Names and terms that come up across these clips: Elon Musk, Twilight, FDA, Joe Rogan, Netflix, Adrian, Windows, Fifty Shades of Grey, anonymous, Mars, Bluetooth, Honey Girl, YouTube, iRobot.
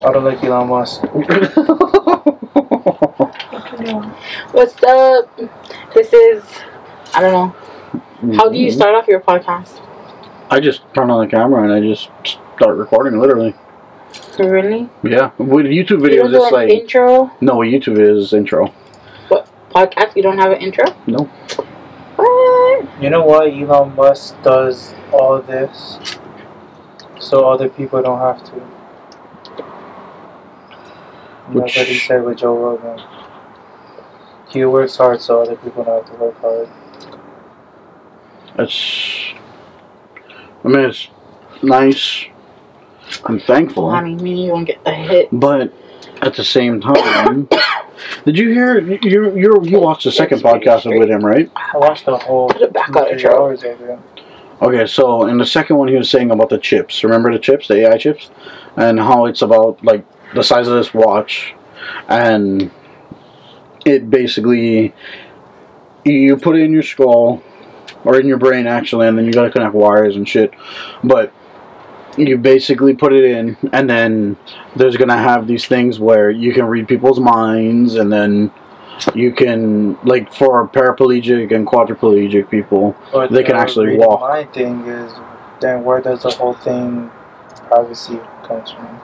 I don't like Elon Musk. What's up? This is, I don't know. How do you start off your podcast? I just turn on the camera and I just start recording, literally. Really? Yeah. With YouTube videos, you don't do it's like intro. No, with YouTube videos is intro. What podcast? You don't have an intro? No. What? You know why Elon Musk does all this? So other people don't have to. Which, that's what he said with Joe Rogan. He works hard so other people don't have to work hard. That's... I mean, it's nice. I'm thankful. I mean, you won't get the hit. But at the same time... did you hear... You watched the second podcast with him, right? I watched the whole... Put it back on the hours, Adrian. Okay, so in the second one he was saying about the chips. Remember the chips? The AI chips? And how it's about, like... the size of this watch, and it basically, you put it in your skull, or in your brain actually, and then you gotta connect wires and shit, but you basically put it in, and then there's gonna have these things where you can read people's minds, and then you can, like, for paraplegic and quadriplegic people, but they can actually walk. My thing is, then where does the whole thing privacy comes from?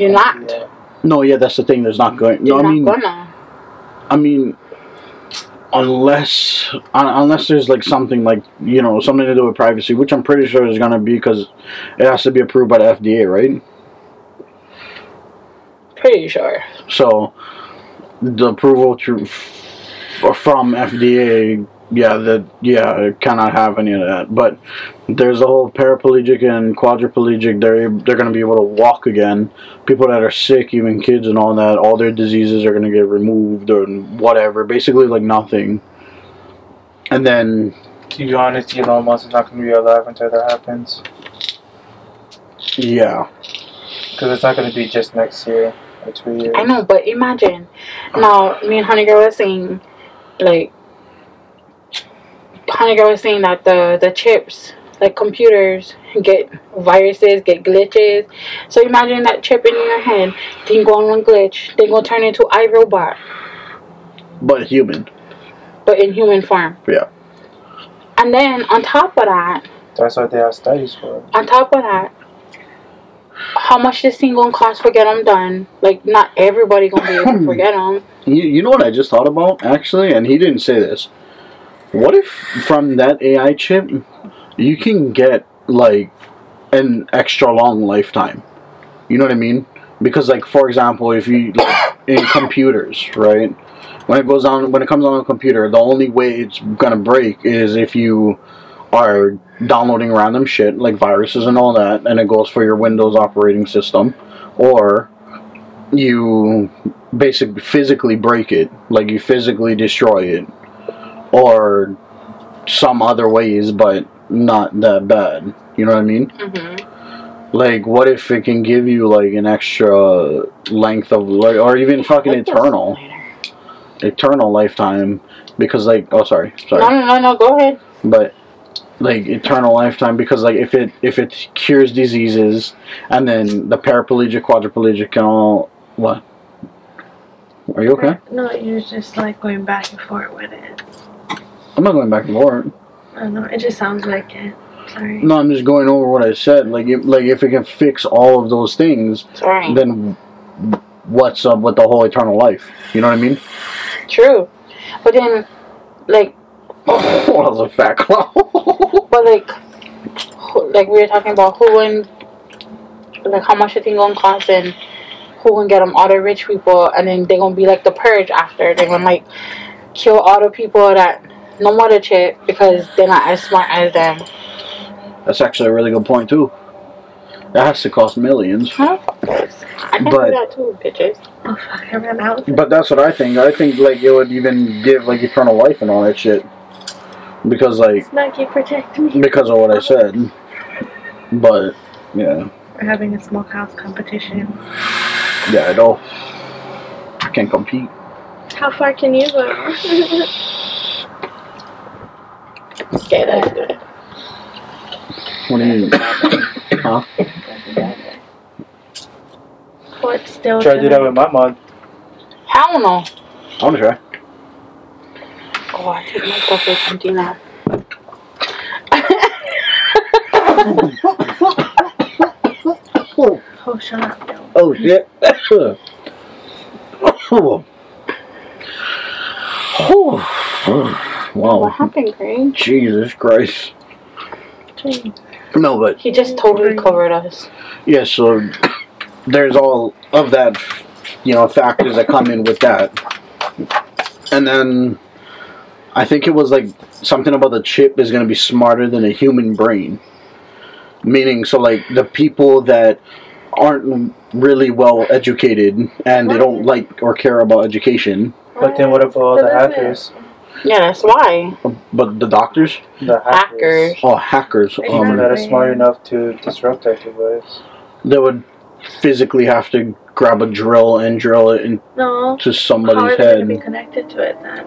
You're not. Yeah. No, yeah, that's the thing. There's not going. No, I mean, unless there's like something like something to do with privacy, which I'm pretty sure is gonna be because it has to be approved by the FDA, right? Pretty sure. So, the approval from FDA. It cannot have any of that. But there's the whole paraplegic and quadriplegic. They're going to be able to walk again. People that are sick, even kids and all that, all their diseases are going to get removed or whatever. Basically, like nothing. And then... to be honest, Elon Musk is not going to be alive until that happens. Yeah. Because it's not going to be just next year or 2 years. I know, but imagine. Now, me and Honey Girl were saying, like... Honey Girl was saying that the chips, like computers, get viruses, get glitches. So imagine that chip in your hand, then go on one glitch, then go turn into iRobot. But human. But in human form. Yeah. And then on top of that... that's what they have studies for. On top of that, how much this thing gonna cost for get them done? Like, not everybody gonna be able to forget them. You know what I just thought about, actually? And he didn't say this. What if from that AI chip, you can get, like, an extra long lifetime? You know what I mean? Because, like, for example, if you, like, in computers, right? When it comes on a computer, the only way it's gonna break is if you are downloading random shit, like viruses and all that, and it goes for your Windows operating system, or you basically physically break it, like, you physically destroy it. Or some other ways, but not that bad. You know what I mean? Mm-hmm. Like, what if it can give you, like, an extra length of... or even fucking eternal. Eternal lifetime. Because, like... oh, sorry. No, go ahead. But, like, eternal lifetime. Because, like, if it cures diseases, and then the paraplegic, quadriplegic, and all... what? Are you okay? No, you're just, like, going back and forth with it. I'm not going back and forth. I don't know. It just sounds like it. Sorry. No, I'm just going over what I said. Like if it can fix all of those things, sorry, then what's up with the whole eternal life? You know what I mean? True. But then, like... oh, that was a fat clown. But, like we were talking about who and... like, how much the thing gonna cost and who gonna get them, all the rich people, and then they're gonna be like the purge after. They're gonna, like, kill all the people that... no more the chip because they're not as smart as them. That's actually a really good point too. That has to cost millions. Huh? I can do that too, bitches. Oh fuck, I ran out. But that's what I think. I think like it would even give like eternal life and all that shit. Because like Snuggie protect me. Because of what I said. But yeah. We're having a smokehouse competition. Yeah, I can't compete. How far can you go? Okay, that's good. What do you mean? Huh? But still. Try to do that with my mod. I don't know. I want to try. Oh, I think my coffee is empty now. Oh, shut up, Bill. Oh, shit. Wow. What happened, Greg? Jesus Christ. Jeez. No, but... He just totally covered us. Yeah, so there's all of that, you know, factors that come in with that. And then I think it was like something about the chip is going to be smarter than a human brain. Meaning, so like the people that aren't really well educated and they don't like or care about education. But then what about all the hackers? Yeah, that's why. But the doctors? The hackers. Oh, hackers. That are smart enough to disrupt that device. They would physically have to grab a drill and drill it into somebody's head. How are they going to be connected to it then?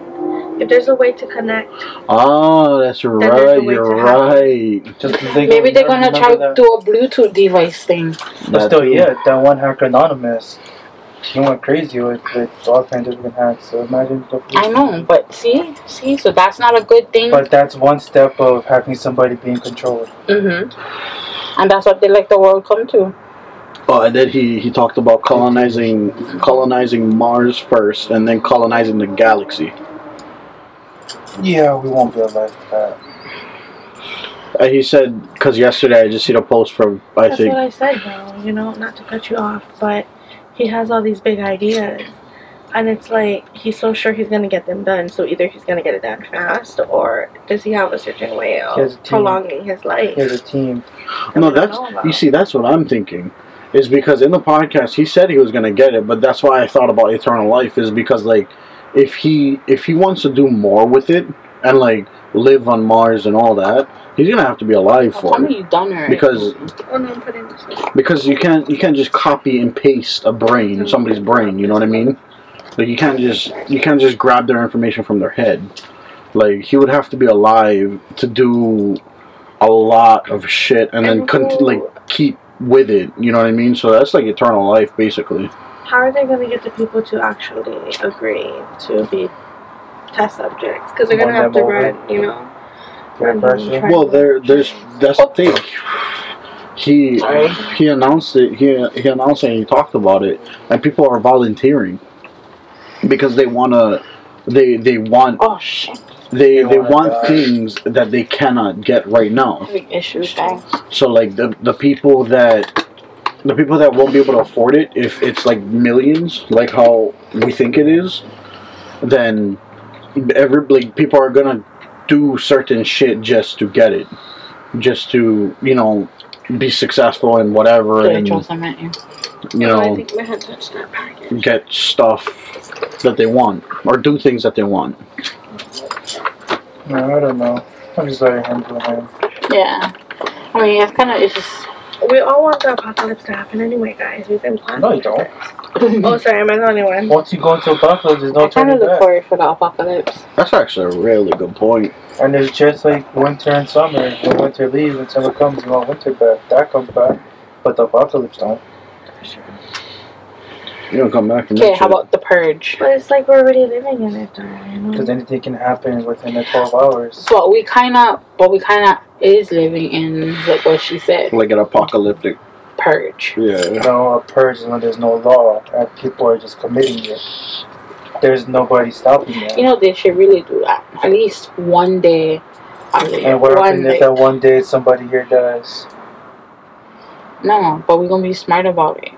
If there's a way to connect. Oh, that's right. You're right. Maybe they're going to try to do a Bluetooth device thing. But still, yeah, that one hacker, Anonymous. He went crazy with all kinds of different hacks, so imagine... I know, but see, so that's not a good thing. But that's one step of having somebody being controlled. Mm-hmm. And that's what they let the world come to. Oh, and then he talked about colonizing Mars first, and then colonizing the galaxy. Yeah, we won't be alive for that. He said, because yesterday I just seen a post from, I think... That's what I said, though, you know, not to cut you off, but... He has all these big ideas, and it's like, he's so sure he's going to get them done, so either he's going to get it done fast, or does he have a certain way of prolonging his life? He has a team. No, that's what I'm thinking, is because in the podcast, he said he was going to get it, but that's why I thought about eternal life, is because, like, if he wants to do more with it, and, like, live on Mars and all that, he's going to have to be alive for it. You done her. Because you can't just copy and paste somebody's brain, you know what I mean? Like you can't just grab their information from their head. Like he would have to be alive to do a lot of shit and then keep with it, you know what I mean? So that's like eternal life basically. How are they going to get the people to actually agree to be test subjects? Because they're going to have to run, you know? Well, that's the thing. He announced it. He announced it and he talked about it, and people are volunteering because they wanna. They want. Oh shit. They want things that they cannot get right now. Having issues, guys. So like the people that won't be able to afford it, if it's like millions, like how we think it is, then people are gonna do certain shit just to get it, just to, you know, be successful and whatever, and you know, get stuff that they want or do things that they want. No, I don't know. I'm just letting him do him. Yeah, I mean, it's just we all want the apocalypse to happen anyway, guys. We've been planning. No, you don't. Oh, sorry, am I the only one? Once you go into apocalypse, there's no turning back. I kind of look forward for the apocalypse. That's actually a really good point. And it's just like winter and summer. When winter leaves and summer comes, you want winter back. That comes back, but the apocalypse don't. Sure. You don't come back. Okay, how about the purge? But it's like we're already living in it, though. Because anything can happen within the 12 hours. So we kind of is living in, like what she said. Like an apocalyptic purge. Yeah. No, a purge is when there's no law and people are just committing it. There's nobody stopping them. You know, they should really do that. At least one day. And what happens if that one day somebody here dies? No, but we're going to be smart about it.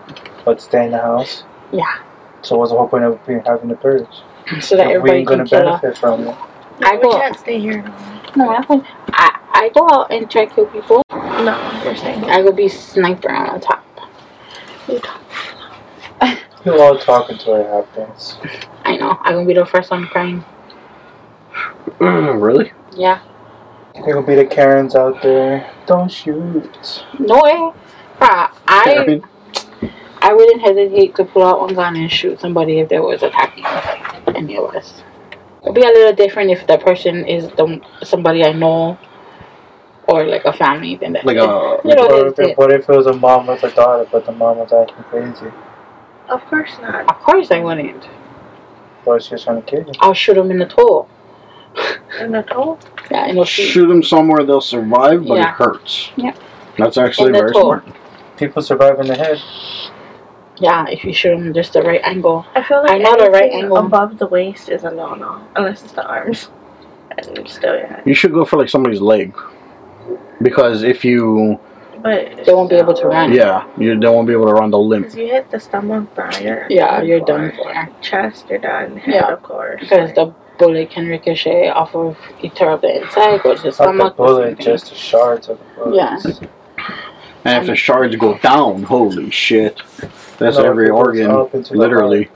But stay in the house? Yeah. So what's the whole point of having the purge? So that everybody can benefit from it. We can't stay here. No, I go out and try to kill people. No, you're saying I would be sniper on the top. You'll all talk until it happens. I know. I'm going to be the first one crying. Really? Yeah. There will be the Karens out there. Don't shoot. No way. I wouldn't hesitate to pull out one gun and shoot somebody if there was attacking any of us. It would be a little different if that person is somebody I know. Or like a family thing. Like what if it was a mom with a daughter, but the mom was acting crazy? Of course not. Of course I wouldn't. Why is she trying to kill you? I'll shoot him in the toe. In the toe? Yeah, in the feet. Shoot them somewhere they'll survive, but it hurts. Yeah. That's actually very smart. People survive in the head. Yeah, if you shoot them just the right angle. I feel like the right angle above the waist is a no-no, unless it's the arms. And still, yeah. You should go for like somebody's leg, because if you, but they won't be able to run. Yeah, they won't be able to run the limb. Because you hit the stomach, Brian. Yeah, you're done for. Chest, you're done. Head, of course. Because the bullet can ricochet off of either of the inside, or the stomach. The bullet, just the shards of the bullet. Yeah. And if the shards go down, holy shit. That's every organ, literally.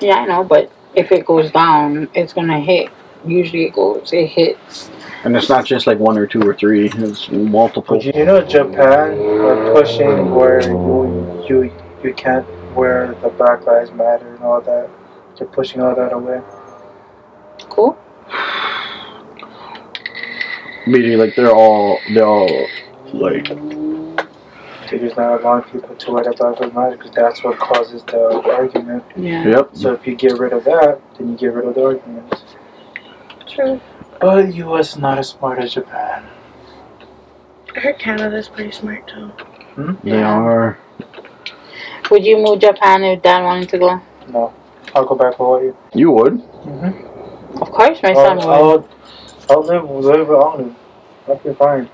Yeah, I know, but if it goes down, it's going to hit. Usually it hits. And it's not just like one or two or three, it's multiple. But you know, Japan are pushing where you can't wear the Black Lives Matter and all that. They're pushing all that away. Cool. Meaning like they're all like... They just not allowing people to wear the Black Lives Matter because that's what causes the argument. Yeah. Yep. So if you get rid of that, then you get rid of the arguments. True. But the U.S. is not as smart as Japan. I heard Canada's pretty smart too. Hmm? They are. Would you move Japan if Dad wanted to go? No. I'll go back to Hawaii. You would? Mm-hmm. Of course my son would. I'll live on it. I'll be fine.